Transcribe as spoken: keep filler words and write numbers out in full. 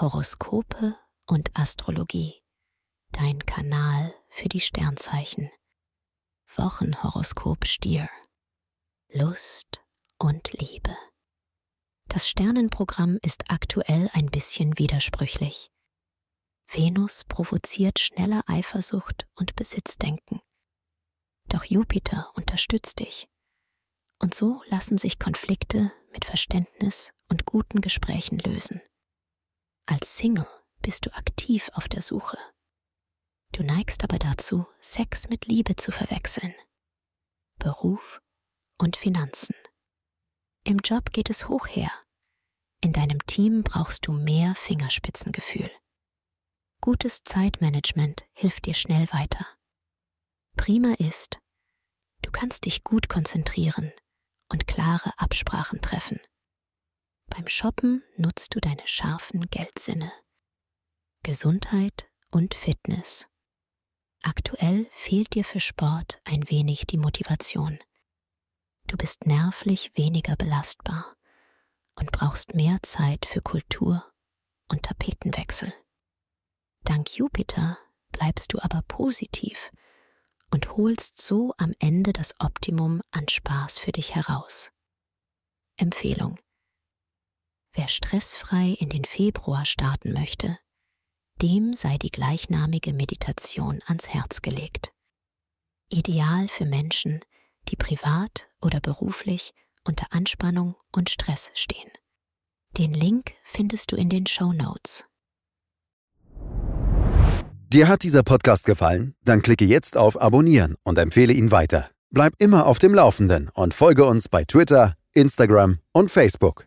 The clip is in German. Horoskope und Astrologie, dein Kanal für die Sternzeichen. Wochenhoroskop Stier. Lust und Liebe. Das Sternenprogramm ist aktuell ein bisschen widersprüchlich. Venus provoziert schnelle Eifersucht und Besitzdenken. Doch Jupiter unterstützt dich. Und so lassen sich Konflikte mit Verständnis und guten Gesprächen lösen. Als Single bist du aktiv auf der Suche. Du neigst aber dazu, Sex mit Liebe zu verwechseln. Beruf und Finanzen. Im Job geht es hoch her. In deinem Team brauchst du mehr Fingerspitzengefühl. Gutes Zeitmanagement hilft dir schnell weiter. Prima ist, du kannst dich gut konzentrieren und klare Absprachen treffen. Beim Shoppen nutzt du deine scharfen Geldsinne. Gesundheit und Fitness. Aktuell fehlt dir für Sport ein wenig die Motivation. Du bist nervlich weniger belastbar und brauchst mehr Zeit für Kultur und Tapetenwechsel. Dank Jupiter bleibst du aber positiv und holst so am Ende das Optimum an Spaß für dich heraus. Empfehlung: Wer stressfrei in den Februar starten möchte, dem sei die gleichnamige Meditation ans Herz gelegt. Ideal für Menschen, die privat oder beruflich unter Anspannung und Stress stehen. Den Link findest du in den Shownotes. Dir hat dieser Podcast gefallen? Dann klicke jetzt auf Abonnieren und empfehle ihn weiter. Bleib immer auf dem Laufenden und folge uns bei Twitter, Instagram und Facebook.